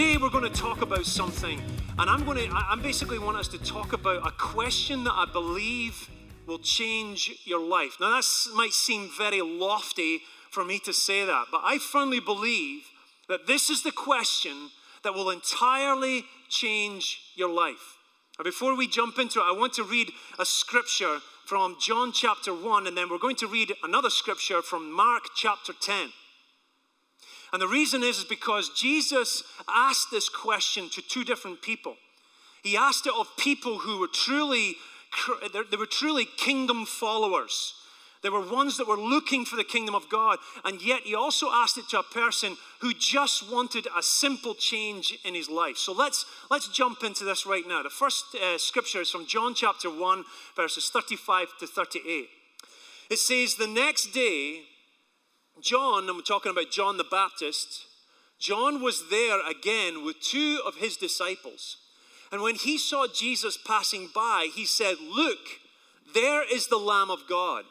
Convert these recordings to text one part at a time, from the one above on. Today we're going to talk about something, and I basically want us to talk about a question that I believe will change your life. Now that might seem very lofty for me to say that, but I firmly believe that this is the question that will entirely change your life. Now, before we jump into it, I want to read a scripture from John chapter 1, and then we're going to read another scripture from Mark chapter 10. And the reason is because Jesus asked this question to two different people. He asked it of people who were truly kingdom followers. They were ones that were looking for the kingdom of God. And yet he also asked it to a person who just wanted a simple change in his life. So let's jump into this right now. The first scripture is from John chapter 1, verses 35 to 38. It says, the next day, John, and we're talking about John the Baptist, John was there again with two of his disciples. And when he saw Jesus passing by, he said, look, there is the Lamb of God.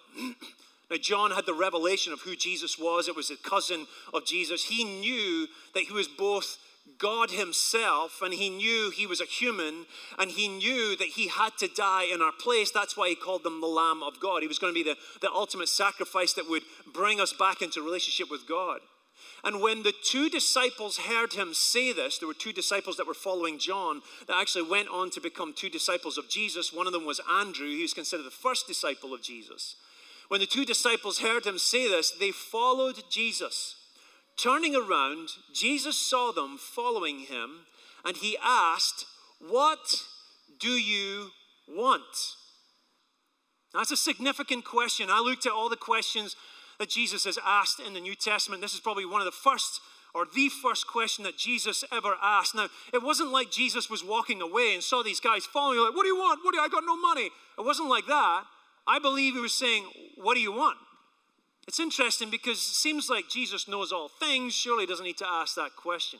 Now, John had the revelation of who Jesus was. It was a cousin of Jesus. He knew that he was both God himself, and he knew he was a human, and he knew that he had to die in our place. That's why he called him the Lamb of God. He was going to be the ultimate sacrifice that would bring us back into relationship with God. And when the two disciples heard him say this, there were two disciples that were following John that actually went on to become two disciples of Jesus. One of them was Andrew, who was considered the first disciple of Jesus. When the two disciples heard him say this, they followed Jesus. Turning around, Jesus saw them following him, and he asked, what do you want? That's a significant question. I looked at all the questions that Jesus has asked in the New Testament. This is probably one of the first, or the first question that Jesus ever asked. Now, it wasn't like Jesus was walking away and saw these guys following, like, what do you want? What do you, I got no money. It wasn't like that. I believe he was saying, what do you want? It's interesting because it seems like Jesus knows all things. Surely he doesn't need to ask that question.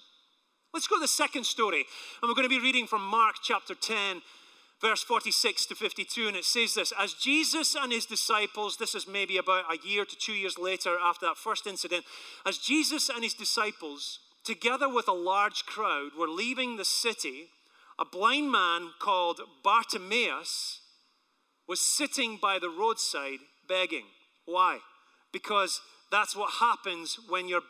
Let's go to the second story. And we're going to be reading from Mark chapter 10, verse 46 to 52. And it says this, as Jesus and his disciples, this is maybe about a year to 2 years later after that first incident, as Jesus and his disciples, together with a large crowd, were leaving the city, a blind man called Bartimaeus was sitting by the roadside begging. Why? Because that's what happens when you're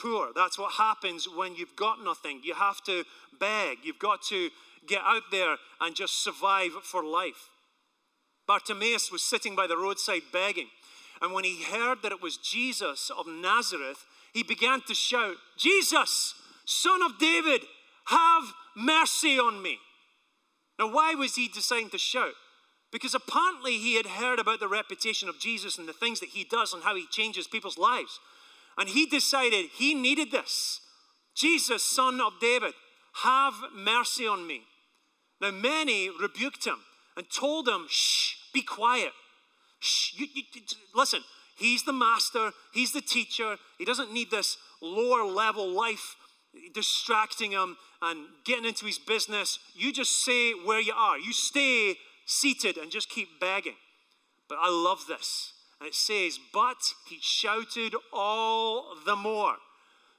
poor. That's what happens when you've got nothing. You have to beg. You've got to get out there and just survive for life. Bartimaeus was sitting by the roadside begging. And when he heard that it was Jesus of Nazareth, he began to shout, Jesus, son of David, have mercy on me. Now, why was he deciding to shout? Because apparently he had heard about the reputation of Jesus and the things that he does and how he changes people's lives. And he decided he needed this. Jesus, son of David, have mercy on me. Now many rebuked him and told him, shh, be quiet. Shh, listen, he's the master, he's the teacher. He doesn't need this lower level life distracting him and getting into his business. You just say where you are. You stay seated and just keep begging. But I love this. And it says, but he shouted all the more,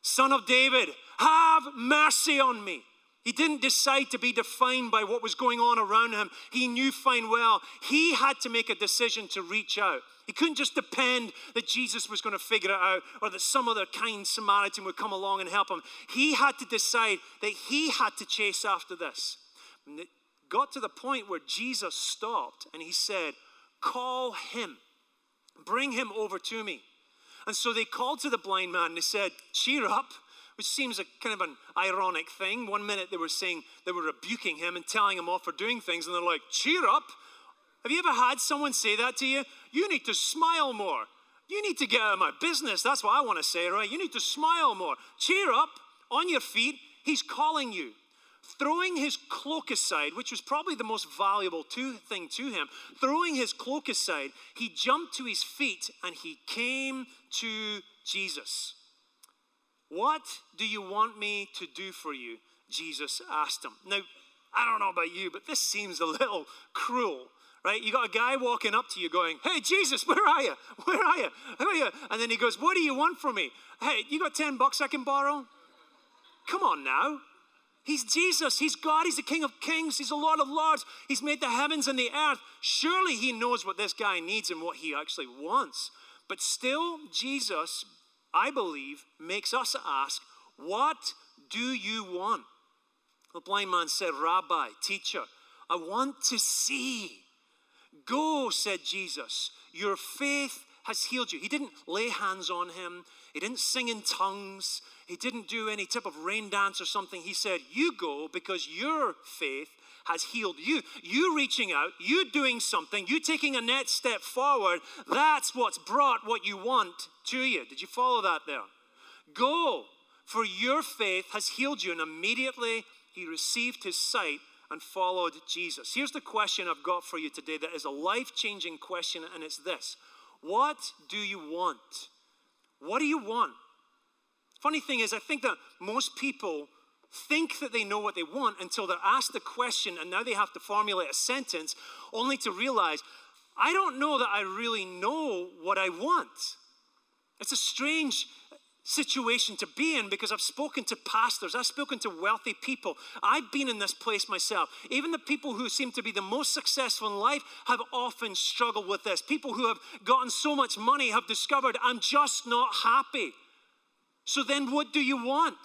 son of David, have mercy on me. He didn't decide to be defined by what was going on around him. He knew fine well he had to make a decision to reach out. He couldn't just depend that Jesus was going to figure it out or that some other kind Samaritan would come along and help him. He had to decide that he had to chase after this. And it got to the point where Jesus stopped and he said, call him, bring him over to me. And so they called to the blind man and they said, cheer up, which seems a kind of an ironic thing. One minute they were saying they were rebuking him and telling him off for doing things, and they're like, cheer up. Have you ever had someone say that to you? You need to smile more. You need to get out of my business. That's what I want to say, right? You need to smile more. Cheer up, on your feet. He's calling you. Throwing his cloak aside, which was probably the most valuable thing to him, throwing his cloak aside, he jumped to his feet and he came to Jesus. What do you want me to do for you? Jesus asked him. Now, I don't know about you, but this seems a little cruel, right? You got a guy walking up to you going, hey, Jesus, where are you? Where are you? Who are you? And then he goes, what do you want from me? Hey, you got $10 I can borrow? Come on now. He's Jesus. He's God. He's the King of Kings. He's the Lord of Lords. He's made the heavens and the earth. Surely he knows what this guy needs and what he actually wants. But still, Jesus, I believe, makes us ask, what do you want? The blind man said, Rabbi, teacher, I want to see. Go, said Jesus, your faith has healed you. He didn't lay hands on him. He didn't sing in tongues. He didn't do any type of rain dance or something. He said, you go because your faith has healed you. You reaching out, you doing something, you taking a next step forward, that's what's brought what you want to you. Did you follow that there? Go, for your faith has healed you. And immediately he received his sight and followed Jesus. Here's the question I've got for you today that is a life-changing question, and it's this. What do you want? What do you want? Funny thing is, I think that most people think that they know what they want until they're asked the question and now they have to formulate a sentence only to realize, I don't know that I really know what I want. It's a strange situation to be in because I've spoken to pastors, I've spoken to wealthy people, I've been in this place myself. Even the people who seem to be the most successful in life have often struggled with this. People who have gotten so much money have discovered, I'm just not happy. So then what do you want?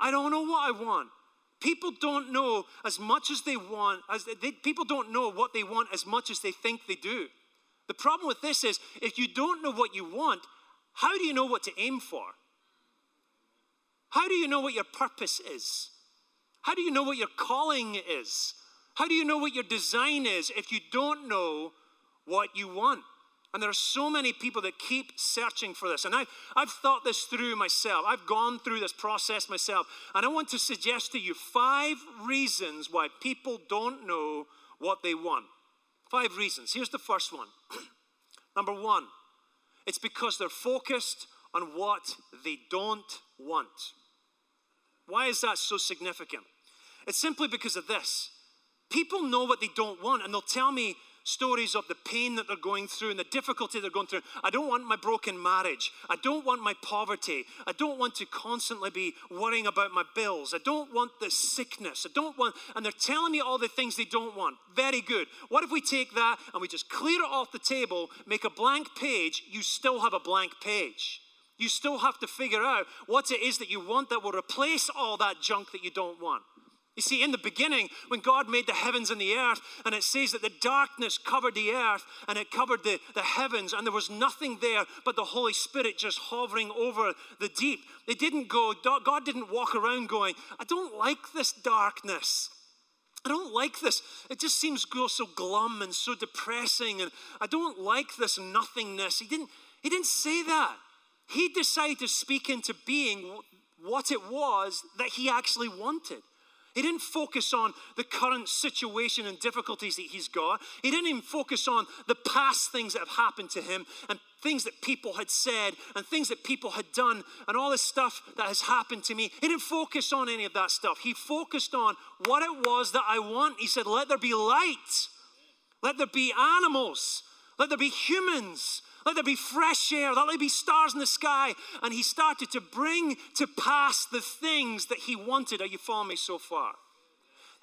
I don't know what I want. People don't know as much as they want, people don't know what they want as much as they think they do. The problem with this is, if you don't know what you want, how do you know what to aim for? How do you know what your purpose is? How do you know what your calling is? How do you know what your design is if you don't know what you want? And there are so many people that keep searching for this. And I've thought this through myself. I've gone through this process myself. And I want to suggest to you 5 reasons why people don't know what they want. 5 reasons. Here's the first one. Number 1, it's because they're focused on what they don't want. Why is that so significant? It's simply because of this. People know what they don't want, and they'll tell me stories of the pain that they're going through and the difficulty they're going through. I don't want my broken marriage. I don't want my poverty. I don't want to constantly be worrying about my bills. I don't want the sickness. And they're telling me all the things they don't want. Very good. What if we take that and we just clear it off the table, make a blank page? You still have a blank page. You still have to figure out what it is that you want that will replace all that junk that you don't want. You see, in the beginning, when God made the heavens and the earth, and it says that the darkness covered the earth, and it covered the heavens, and there was nothing there but the Holy Spirit just hovering over the deep. They didn't go, God didn't walk around going, I don't like this darkness. I don't like this. It just seems so glum and so depressing, and I don't like this nothingness. He didn't say that. He decided to speak into being what it was that he actually wanted. He didn't focus on the current situation and difficulties that he's got. He didn't even focus on the past things that have happened to him and things that people had said and things that people had done and all this stuff that has happened to me. He didn't focus on any of that stuff. He focused on what it was that I want. He said, let there be light. Let there be animals. Let there be humans. Let there be fresh air. Let there be stars in the sky. And he started to bring to pass the things that he wanted. Are you following me so far?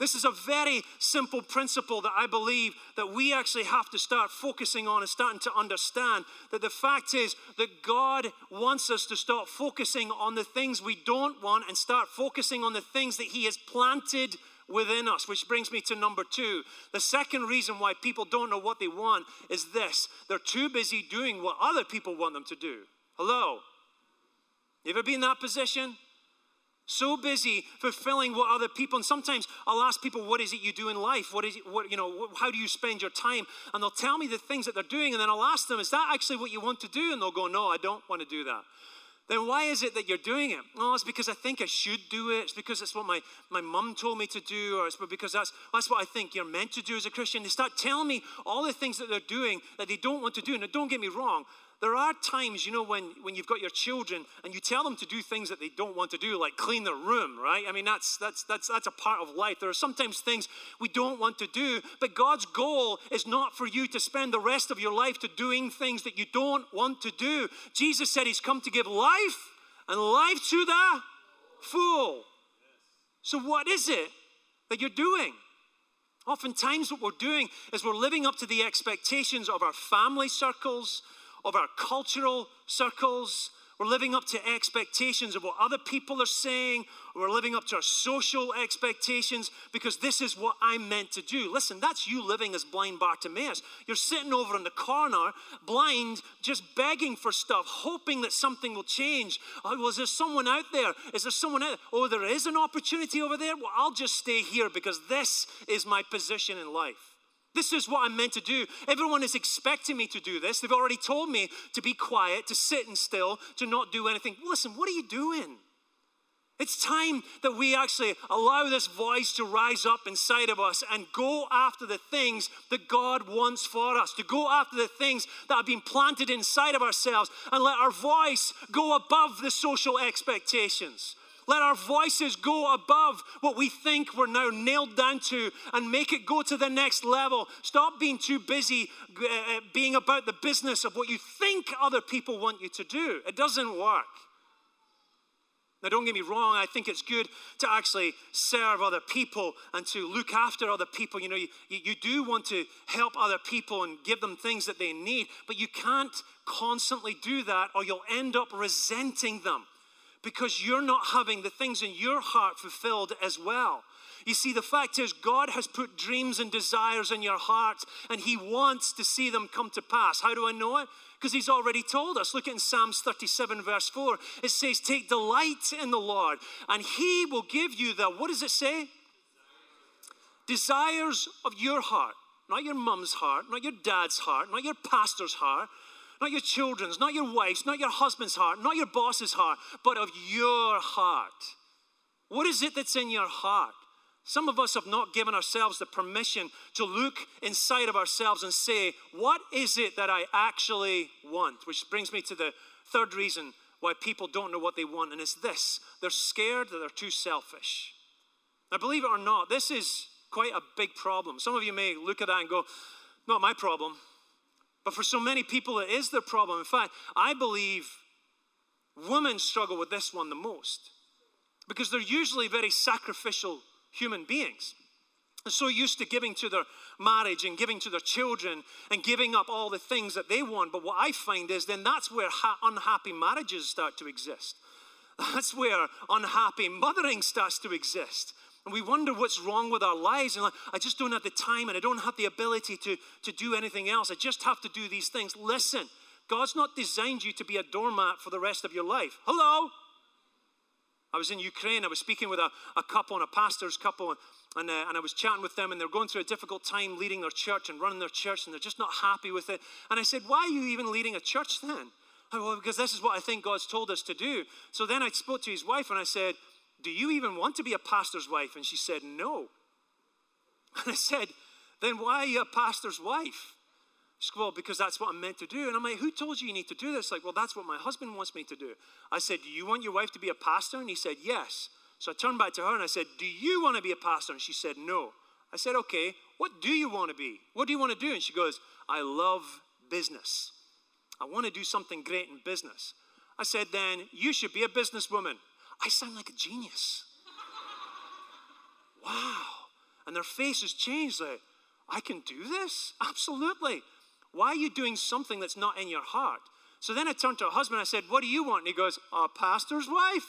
This is a very simple principle that I believe that we actually have to start focusing on and starting to understand that the fact is that God wants us to start focusing on the things we don't want and start focusing on the things that he has planted within us, which brings me to number 2. The second reason why people don't know what they want is this. They're too busy doing what other people want them to do. Hello? You ever been in that position? So busy fulfilling what other people, and sometimes I'll ask people, what is it you do in life? How do you spend your time? And they'll tell me the things that they're doing, and then I'll ask them, is that actually what you want to do? And they'll go, no, I don't want to do that. Then why is it that you're doing it? Oh, it's because I think I should do it. It's because it's what my mum told me to do, or it's because that's what I think you're meant to do as a Christian. They start telling me all the things that they're doing that they don't want to do. Now, don't get me wrong. There are times, when you've got your children and you tell them to do things that they don't want to do, like clean their room, right? I mean, that's a part of life. There are sometimes things we don't want to do, but God's goal is not for you to spend the rest of your life to doing things that you don't want to do. Jesus said he's come to give life and life to the full. So what is it that you're doing? Oftentimes what we're doing is we're living up to the expectations of our family circles, of our cultural circles. We're living up to expectations of what other people are saying. We're living up to our social expectations because this is what I'm meant to do. Listen, that's you living as blind Bartimaeus. You're sitting over in the corner, blind, just begging for stuff, hoping that something will change. Oh, well, is there someone out there? Is there someone out there? Oh, there is an opportunity over there? Well, I'll just stay here because this is my position in life. This is what I'm meant to do. Everyone is expecting me to do this. They've already told me to be quiet, to sit and still, to not do anything. Listen, what are you doing? It's time that we actually allow this voice to rise up inside of us and go after the things that God wants for us, to go after the things that have been planted inside of ourselves and let our voice go above the social expectations. Let our voices go above what we think we're now nailed down to and make it go to the next level. Stop being too busy being about the business of what you think other people want you to do. It doesn't work. Now, don't get me wrong. I think it's good to actually serve other people and to look after other people. You know, you do want to help other people and give them things that they need, but you can't constantly do that or you'll end up resenting them, because you're not having the things in your heart fulfilled as well. You see, the fact is God has put dreams and desires in your heart, and he wants to see them come to pass. How do I know it? Because he's already told us. Look at Psalms 37, verse 4. It says, take delight in the Lord, and he will give you the, what does it say? Desires of your heart, not your mom's heart, not your dad's heart, not your pastor's heart, not your children's, not your wife's, not your husband's heart, not your boss's heart, but of your heart. What is it that's in your heart? Some of us have not given ourselves the permission to look inside of ourselves and say, what is it that I actually want? Which brings me to the third reason why people don't know what they want, and it's this. They're scared that they're too selfish. Now, believe it or not, this is quite a big problem. Some of you may look at that and go, not my problem. But for so many people, it is their problem. In fact, I believe women struggle with this one the most because they're usually very sacrificial human beings. They're so used to giving to their marriage and giving to their children and giving up all the things that they want. But what I find is then that's where unhappy marriages start to exist. That's where unhappy mothering starts to exist. And we wonder what's wrong with our lives. And like, I just don't have the time and I don't have the ability to do anything else. I just have to do these things. Listen, God's not designed you to be a doormat for the rest of your life. Hello? I was in Ukraine. I was speaking with a couple, and a pastor's couple, and I was chatting with them, and they're going through a difficult time leading their church and running their church, and they're just not happy with it. And I said, why are you even leading a church then? Oh, well, because this is what I think God's told us to do. So then I spoke to his wife, and I said, do you even want to be a pastor's wife? And she said, no. And I said, then why are you a pastor's wife? She said, well, because that's what I'm meant to do. And I'm like, who told you you need to do this? Like, well, that's what my husband wants me to do. I said, do you want your wife to be a pastor? And he said, yes. So I turned back to her and I said, do you want to be a pastor? And she said, no. I said, okay, what do you want to be? What do you want to do? And she goes, I love business. I want to do something great in business. I said, then you should be a businesswoman. I sound like a genius. Wow. And their faces changed. Like, I can do this? Absolutely. Why are you doing something that's not in your heart? So then I turned to her husband. I said, what do you want? And he goes, a pastor's wife.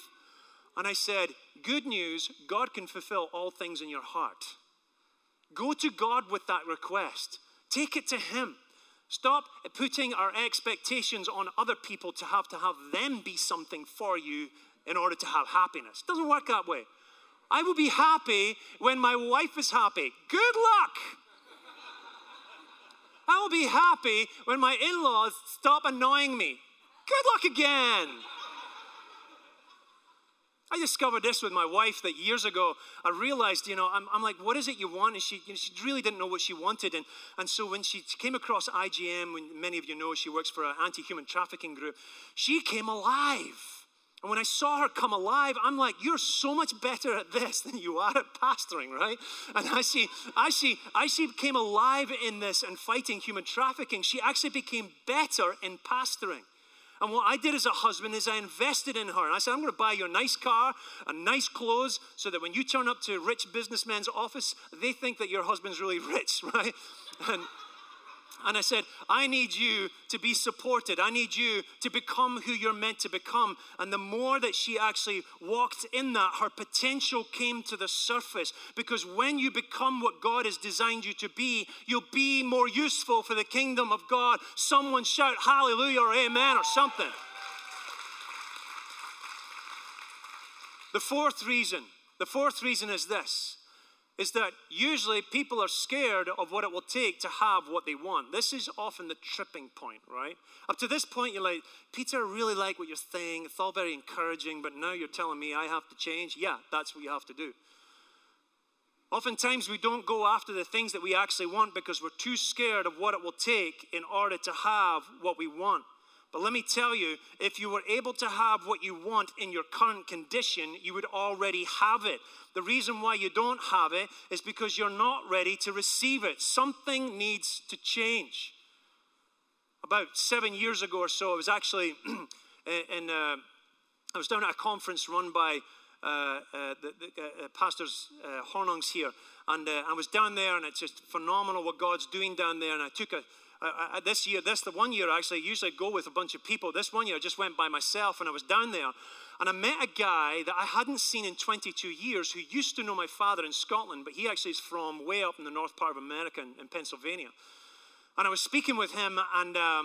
And I said, good news. God can fulfill all things in your heart. Go to God with that request. Take it to him. Stop putting our expectations on other people to have them be something for you in order to have happiness. It doesn't work that way. I will be happy when my wife is happy. Good luck. I will be happy when my in-laws stop annoying me. Good luck again. I discovered this with my wife that years ago, I realized, you know, I'm like, what is it you want? And she really didn't know what she wanted. And so when she came across IGM, when many of you know she works for an anti-human trafficking group, she came alive. And when I saw her come alive, I'm like, you're so much better at this than you are at pastoring, right? And I became alive in this and fighting human trafficking. She actually became better in pastoring. And what I did as a husband is I invested in her. And I said, I'm going to buy you a nice car and nice clothes so that when you turn up to a rich businessman's office, they think that your husband's really rich, right? And I said, I need you to be supported. I need you to become who you're meant to become. And the more that she actually walked in that, her potential came to the surface. Because when you become what God has designed you to be, you'll be more useful for the kingdom of God. Someone shout hallelujah or amen or something. The fourth reason is this. Is that usually people are scared of what it will take to have what they want. This is often the tripping point, right? Up to this point, you're like, Peter, I really like what you're saying. It's all very encouraging, but now you're telling me I have to change. Yeah, that's what you have to do. Oftentimes, we don't go after the things that we actually want because we're too scared of what it will take in order to have what we want. But let me tell you, if you were able to have what you want in your current condition, you would already have it. The reason why you don't have it is because you're not ready to receive it. Something needs to change. About 7 years ago or so, I was actually I was down at a conference run by pastors Hornungs here, and I was down there, and it's just phenomenal what God's doing down there. And I took a This one year, actually, I usually go with a bunch of people. This one year, I just went by myself, and I was down there. And I met a guy that I hadn't seen in 22 years who used to know my father in Scotland, but he actually is from way up in the north part of America in Pennsylvania. And I was speaking with him, I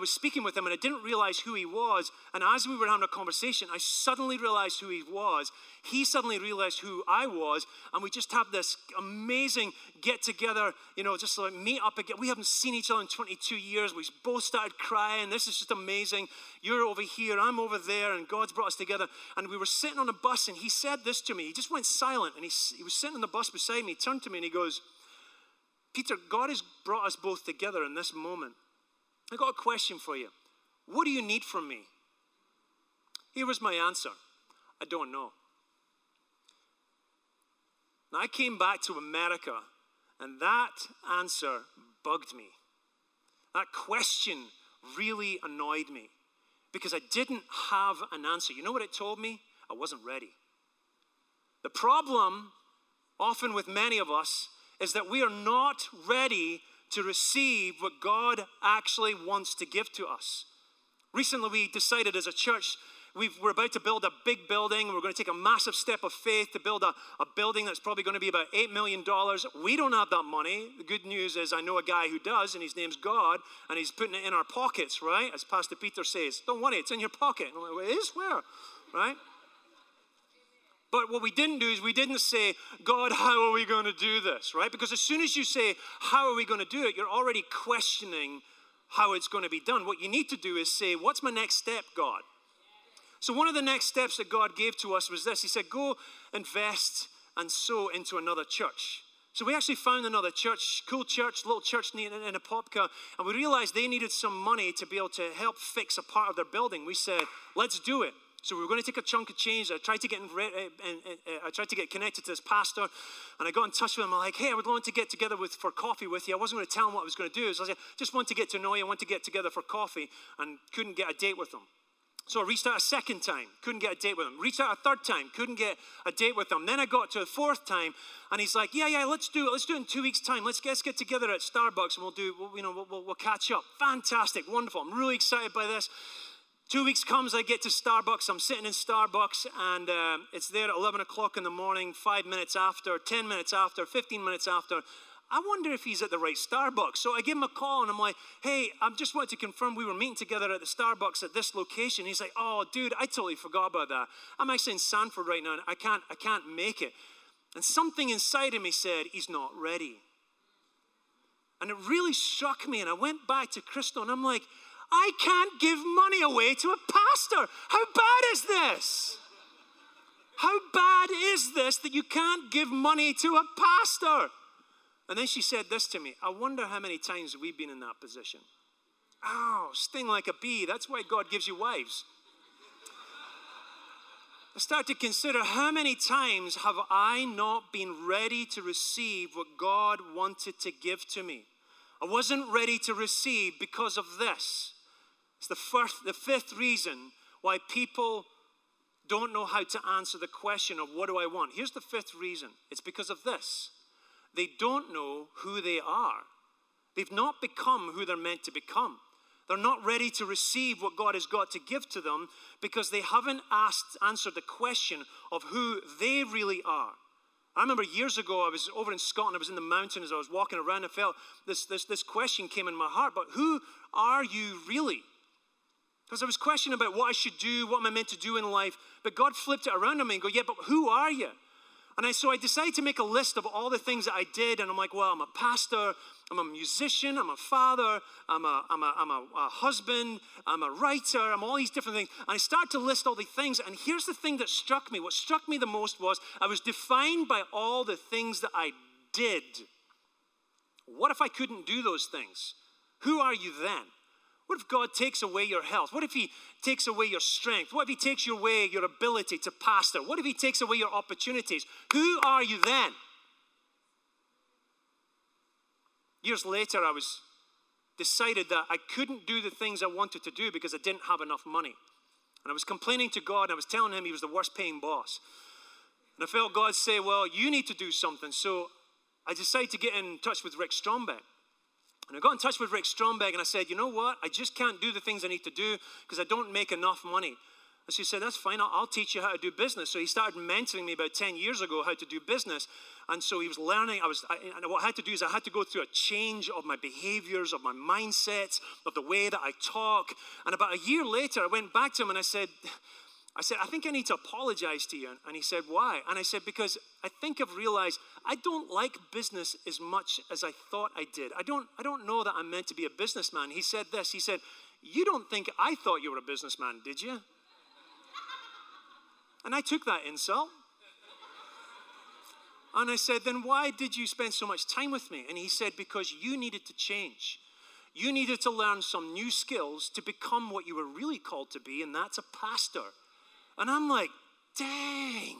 was speaking with him, and I didn't realize who he was. And as we were having a conversation, I suddenly realized who he was. He suddenly realized who I was, and we just have this amazing get-together, just like meet up again. We haven't seen each other in 22 years. We both started crying. This is just amazing. You're over here, I'm over there, and God's brought us together. And we were sitting on a bus, and he said this to me. He just went silent, and he was sitting on the bus beside me. He turned to me, and he goes, Peter, God has brought us both together in this moment. I got a question for you. What do you need from me? Here was my answer. I don't know. Now, I came back to America, and that answer bugged me. That question really annoyed me because I didn't have an answer. You know what it told me? I wasn't ready. The problem, often with many of us, is that we are not ready to receive what God actually wants to give to us. Recently, we decided as a church, we're about to build a big building. We're going to take a massive step of faith to build a building that's probably going to be about $8 million. We don't have that money. The good news is I know a guy who does, and his name's God, and he's putting it in our pockets, right? As Pastor Peter says, don't worry, it's in your pocket. And I'm like, well, it is? Where? Right? But what we didn't do is we didn't say, God, how are we going to do this, right? Because as soon as you say, how are we going to do it, you're already questioning how it's going to be done. What you need to do is say, what's my next step, God? So one of the next steps that God gave to us was this. He said, go invest and sow into another church. So we actually found another church, cool church, little church in Apopka, and we realized they needed some money to be able to help fix a part of their building. We said, let's do it. So we were going to take a chunk of change. I tried to get connected to this pastor, and I got in touch with him. I'm like, hey, I would want to get together for coffee with you. I wasn't going to tell him what I was going to do. So I said, just want to get to know you. I want to get together for coffee, and couldn't get a date with him. So I reached out a second time, couldn't get a date with him. Reached out a third time, couldn't get a date with him. Then I got to the fourth time, and he's like, yeah, let's do it. Let's do it in 2 weeks' time. Let's get together at Starbucks, and we'll catch up. Fantastic, wonderful. I'm really excited by this. 2 weeks comes, I get to Starbucks. I'm sitting in Starbucks, and it's there at 11 o'clock in the morning, 5 minutes after, 10 minutes after, 15 minutes after. I wonder if he's at the right Starbucks. So I give him a call, and I'm like, hey, I just wanted to confirm we were meeting together at the Starbucks at this location. He's like, oh, dude, I totally forgot about that. I'm actually in Sanford right now, and I can't make it. And something inside of me said, he's not ready. And it really struck me, and I went back to Crystal, and I'm like, I can't give money away to a pastor. How bad is this? How bad is this that you can't give money to a pastor? And then she said this to me. I wonder how many times we've been in that position. Oh, sting like a bee. That's why God gives you wives. I start to consider how many times have I not been ready to receive what God wanted to give to me. I wasn't ready to receive because of this. It's the fifth reason why people don't know how to answer the question of what do I want. Here's the fifth reason. It's because of this. They don't know who they are. They've not become who they're meant to become. They're not ready to receive what God has got to give to them because they haven't answered the question of who they really are. I remember years ago, I was over in Scotland, I was in the mountains, I was walking around, I felt this question came in my heart, but who are you really? Because I was questioning about what I should do, what am I meant to do in life, but God flipped it around on me and go, yeah, but who are you? And so I decided to make a list of all the things that I did, and I'm like, well, I'm a pastor, I'm a musician, I'm a father, I'm a husband, I'm a writer, I'm all these different things. And I started to list all the things, and here's the thing that struck me. What struck me the most was I was defined by all the things that I did. What if I couldn't do those things? Who are you then? What if God takes away your health? What if he takes away your strength? What if he takes away your ability to pastor? What if he takes away your opportunities? Who are you then? Years later, I was decided that I couldn't do the things I wanted to do because I didn't have enough money. And I was complaining to God, and I was telling him he was the worst paying boss. And I felt God say, well, you need to do something. So I decided to get in touch with Rick Strombeck. And I got in touch with Rick Strombeck, and I said, you know what? I just can't do the things I need to do because I don't make enough money. And she said, that's fine. I'll teach you how to do business. So he started mentoring me about 10 years ago how to do business. And so he was learning. And what I had to do is I had to go through a change of my behaviors, of my mindsets, of the way that I talk. And about a year later, I went back to him and I said, I think I need to apologize to you. And he said, why? And I said, because I think I've realized I don't like business as much as I thought I did. I don't know that I'm meant to be a businessman. He said this. He said, you don't think I thought you were a businessman, did you? And I took that insult. And I said, then why did you spend so much time with me? And he said, because you needed to change. You needed to learn some new skills to become what you were really called to be, and that's a pastor. And I'm like, dang,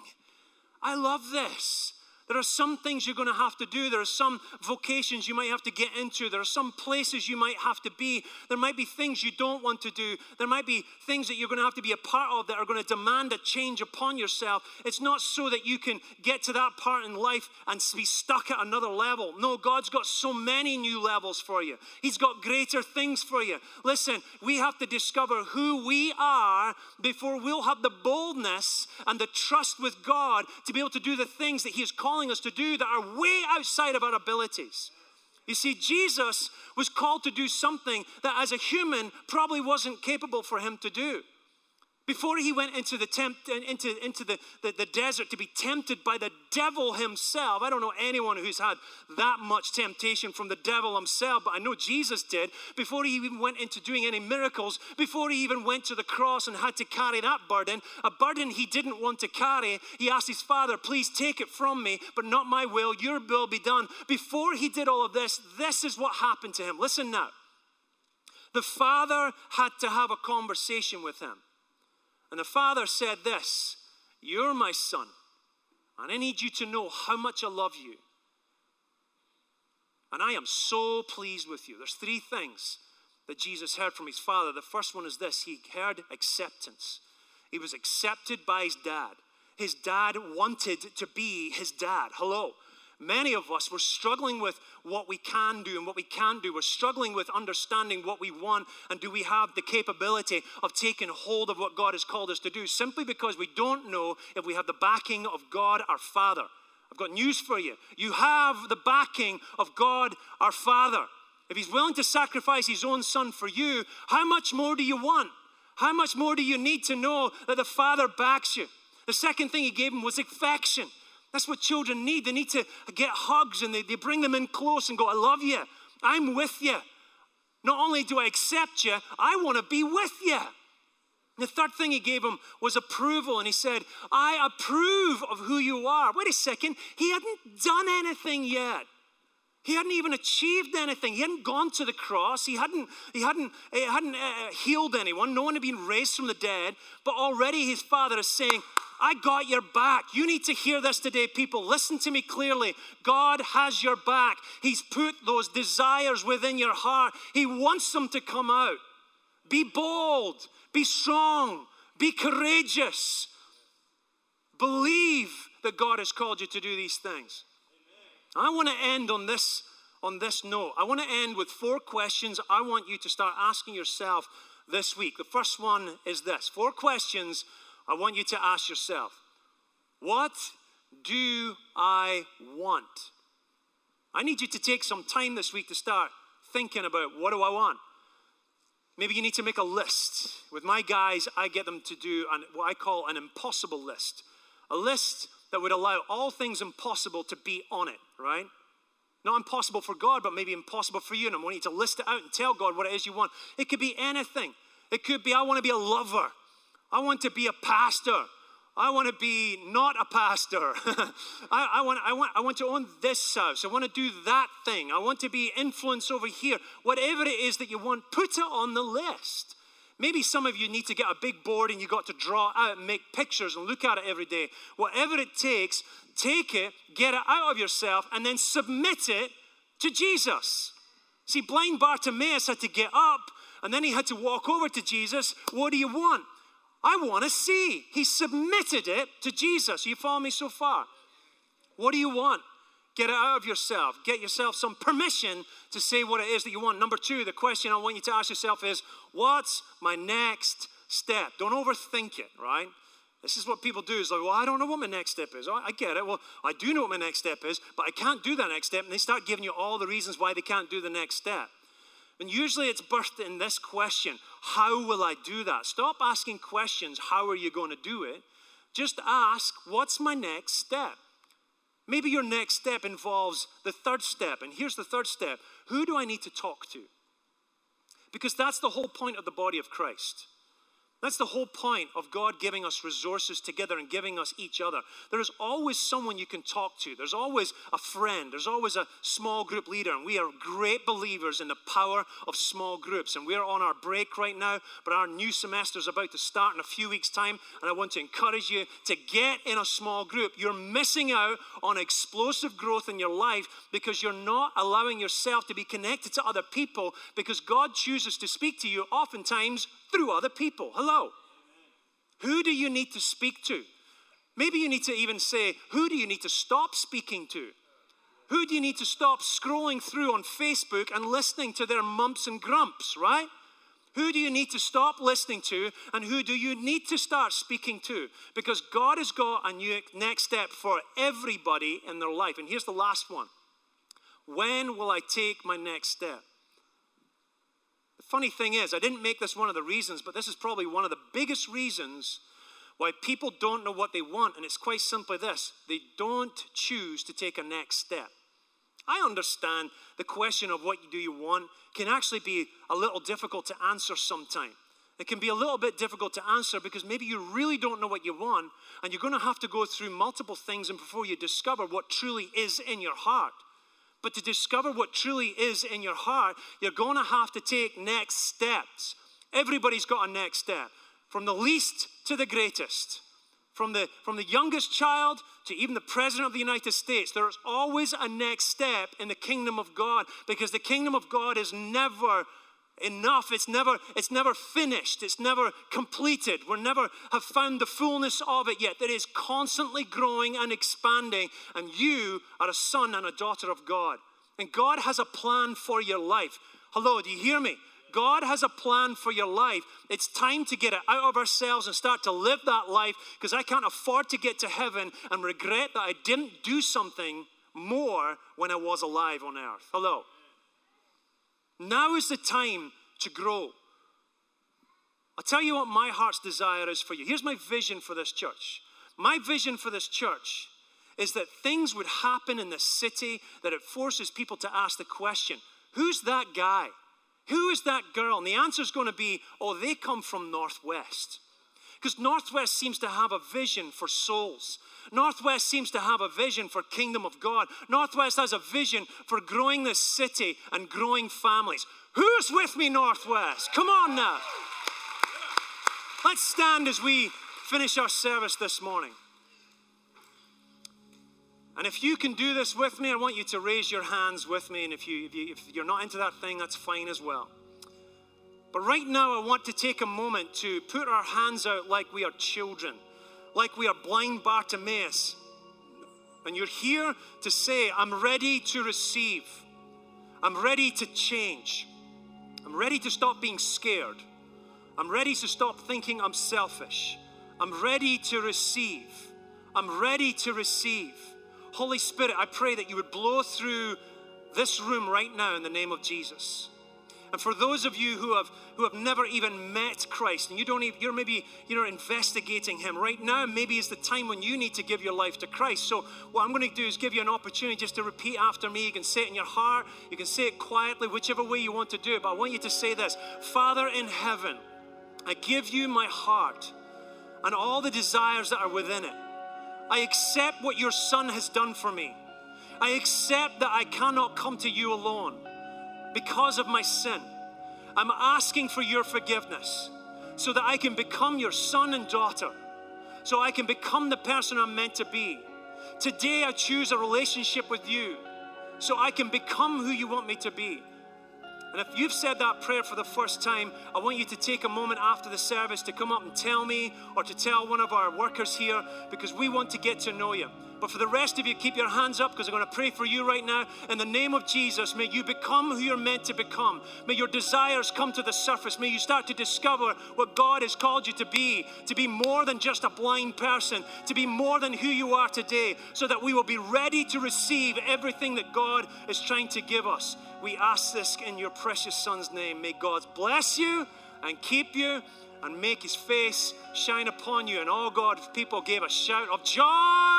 I love this. There are some things you're going to have to do. There are some vocations you might have to get into. There are some places you might have to be. There might be things you don't want to do. There might be things that you're going to have to be a part of that are going to demand a change upon yourself. It's not so that you can get to that part in life and be stuck at another level. No, God's got so many new levels for you. He's got greater things for you. Listen, we have to discover who we are before we'll have the boldness and the trust with God to be able to do the things that he is calling us to do that are way outside of our abilities. You see, Jesus was called to do something that as a human probably wasn't capable for him to do. Before he went into the desert to be tempted by the devil himself. I don't know anyone who's had that much temptation from the devil himself, but I know Jesus did. Before he even went into doing any miracles, before he even went to the cross and had to carry that burden, a burden he didn't want to carry, he asked his Father, please take it from me, but not my will, your will be done. Before he did all of this, this is what happened to him. Listen now. The Father had to have a conversation with him. And the Father said this, you're my son, and I need you to know how much I love you. And I am so pleased with you. There's three things that Jesus heard from his Father. The first one is this, he heard acceptance. He was accepted by his dad. His dad wanted to be his dad. Hello. Many of us, we're struggling with what we can do and what we can't do. We're struggling with understanding what we want and do we have the capability of taking hold of what God has called us to do simply because we don't know if we have the backing of God our Father. I've got news for you. You have the backing of God our Father. If he's willing to sacrifice his own son for you, how much more do you want? How much more do you need to know that the Father backs you? The second thing he gave him was affection. That's what children need. They need to get hugs and they bring them in close and go, I love you. I'm with you. Not only do I accept you, I want to be with you. And the third thing he gave him was approval. And he said, I approve of who you are. Wait a second. He hadn't done anything yet. He hadn't even achieved anything. He hadn't gone to the cross. He hadn't healed anyone. No one had been raised from the dead. But already his Father is saying, I got your back. You need to hear this today, people. Listen to me clearly. God has your back. He's put those desires within your heart. He wants them to come out. Be bold. Be strong. Be courageous. Believe that God has called you to do these things. Amen. I want to end on this note. I want to end with 4 questions I want you to start asking yourself this week. The first one is this. 4 questions I want you to ask yourself. What do I want? I need you to take some time this week to start thinking about, what do I want? Maybe you need to make a list. With my guys, I get them to do what I call an impossible list. A list that would allow all things impossible to be on it, right? Not impossible for God, but maybe impossible for you. And I want you to list it out and tell God what it is you want. It could be anything. It could be, I want to be a lover. I want to be a pastor. I want to be not a pastor. I want to own this house. I want to do that thing. I want to be influenced over here. Whatever it is that you want, put it on the list. Maybe some of you need to get a big board and you got to draw out and make pictures and look at it every day. Whatever it takes, take it, get it out of yourself, and then submit it to Jesus. See, blind Bartimaeus had to get up and then he had to walk over to Jesus. What do you want? I want to see. He submitted it to Jesus. You follow me so far? What do you want? Get it out of yourself. Get yourself some permission to say what it is that you want. Number 2, the question I want you to ask yourself is, what's my next step? Don't overthink it, right? This is what people do. Is like, well, I don't know what my next step is. Oh, I get it. Well, I do know what my next step is, but I can't do that next step. And they start giving you all the reasons why they can't do the next step. And usually it's birthed in this question, how will I do that? Stop asking questions, how are you going to do it? Just ask, what's my next step? Maybe your next step involves the third step. And here's the third step. Who do I need to talk to? Because that's the whole point of the body of Christ. That's the whole point of God giving us resources together and giving us each other. There is always someone you can talk to. There's always a friend. There's always a small group leader. And we are great believers in the power of small groups. And we are on our break right now, but our new semester is about to start in a few weeks' time. And I want to encourage you to get in a small group. You're missing out on explosive growth in your life because you're not allowing yourself to be connected to other people, because God chooses to speak to you oftentimes through other people. Hello. Who do you need to speak to? Maybe you need to even say, who do you need to stop speaking to? Who do you need to stop scrolling through on Facebook and listening to their mumps and grumps, right? Who do you need to stop listening to, and who do you need to start speaking to? Because God has got a new next step for everybody in their life. And here's the last one. When will I take my next step? Funny thing is, I didn't make this one of the reasons, but this is probably one of the biggest reasons why people don't know what they want, and it's quite simply this. They don't choose to take a next step. I understand the question of what do you want can actually be a little difficult to answer sometimes. It can be a little bit difficult to answer because maybe you really don't know what you want, and you're going to have to go through multiple things and before you discover what truly is in your heart. But to discover what truly is in your heart, you're going to have to take next steps. Everybody's got a next step, from the least to the greatest, from the youngest child to even the President of the United States. There is always a next step in the kingdom of God, because the kingdom of God is never enough. It's never finished. It's never completed. We never have found the fullness of it yet. It is constantly growing and expanding. And you are a son and a daughter of God. And God has a plan for your life. Hello, do you hear me? God has a plan for your life. It's time to get it out of ourselves and start to live that life, because I can't afford to get to heaven and regret that I didn't do something more when I was alive on earth. Hello. Now is the time to grow. I'll tell you what my heart's desire is for you. Here's my vision for this church. My vision for this church is that things would happen in this city that it forces people to ask the question, who's that guy? Who is that girl? And the answer is going to be, oh, they come from Northwest. Because Northwest seems to have a vision for souls. Northwest seems to have a vision for kingdom of God. Northwest has a vision for growing this city and growing families. Who's with me, Northwest? Come on now. Let's stand as we finish our service this morning. And if you can do this with me, I want you to raise your hands with me. And if you're not into that thing, that's fine as well. But right now I want to take a moment to put our hands out like we are children, like we are blind Bartimaeus. And you're here to say, I'm ready to receive. I'm ready to change. I'm ready to stop being scared. I'm ready to stop thinking I'm selfish. I'm ready to receive. I'm ready to receive. Holy Spirit, I pray that you would blow through this room right now in the name of Jesus. And for those of you who have never even met Christ, and you don't even, you're investigating him right now, maybe it's the time when you need to give your life to Christ. So what I'm going to do is give you an opportunity just to repeat after me. You can say it in your heart, you can say it quietly, whichever way you want to do it. But I want you to say this: Father in heaven, I give you my heart and all the desires that are within it. I accept what your Son has done for me. I accept that I cannot come to you alone because of my sin. I'm asking for your forgiveness so that I can become your son and daughter, so I can become the person I'm meant to be. Today I choose a relationship with you so I can become who you want me to be. And if you've said that prayer for the first time, I want you to take a moment after the service to come up and tell me or to tell one of our workers here, because we want to get to know you. But for the rest of you, keep your hands up, because I'm going to pray for you right now. In the name of Jesus, may you become who you're meant to become. May your desires come to the surface. May you start to discover what God has called you to be more than just a blind person, to be more than who you are today, so that we will be ready to receive everything that God is trying to give us. We ask this in your precious Son's name. May God bless you and keep you, and make his face shine upon you. And all God's people gave a shout of joy.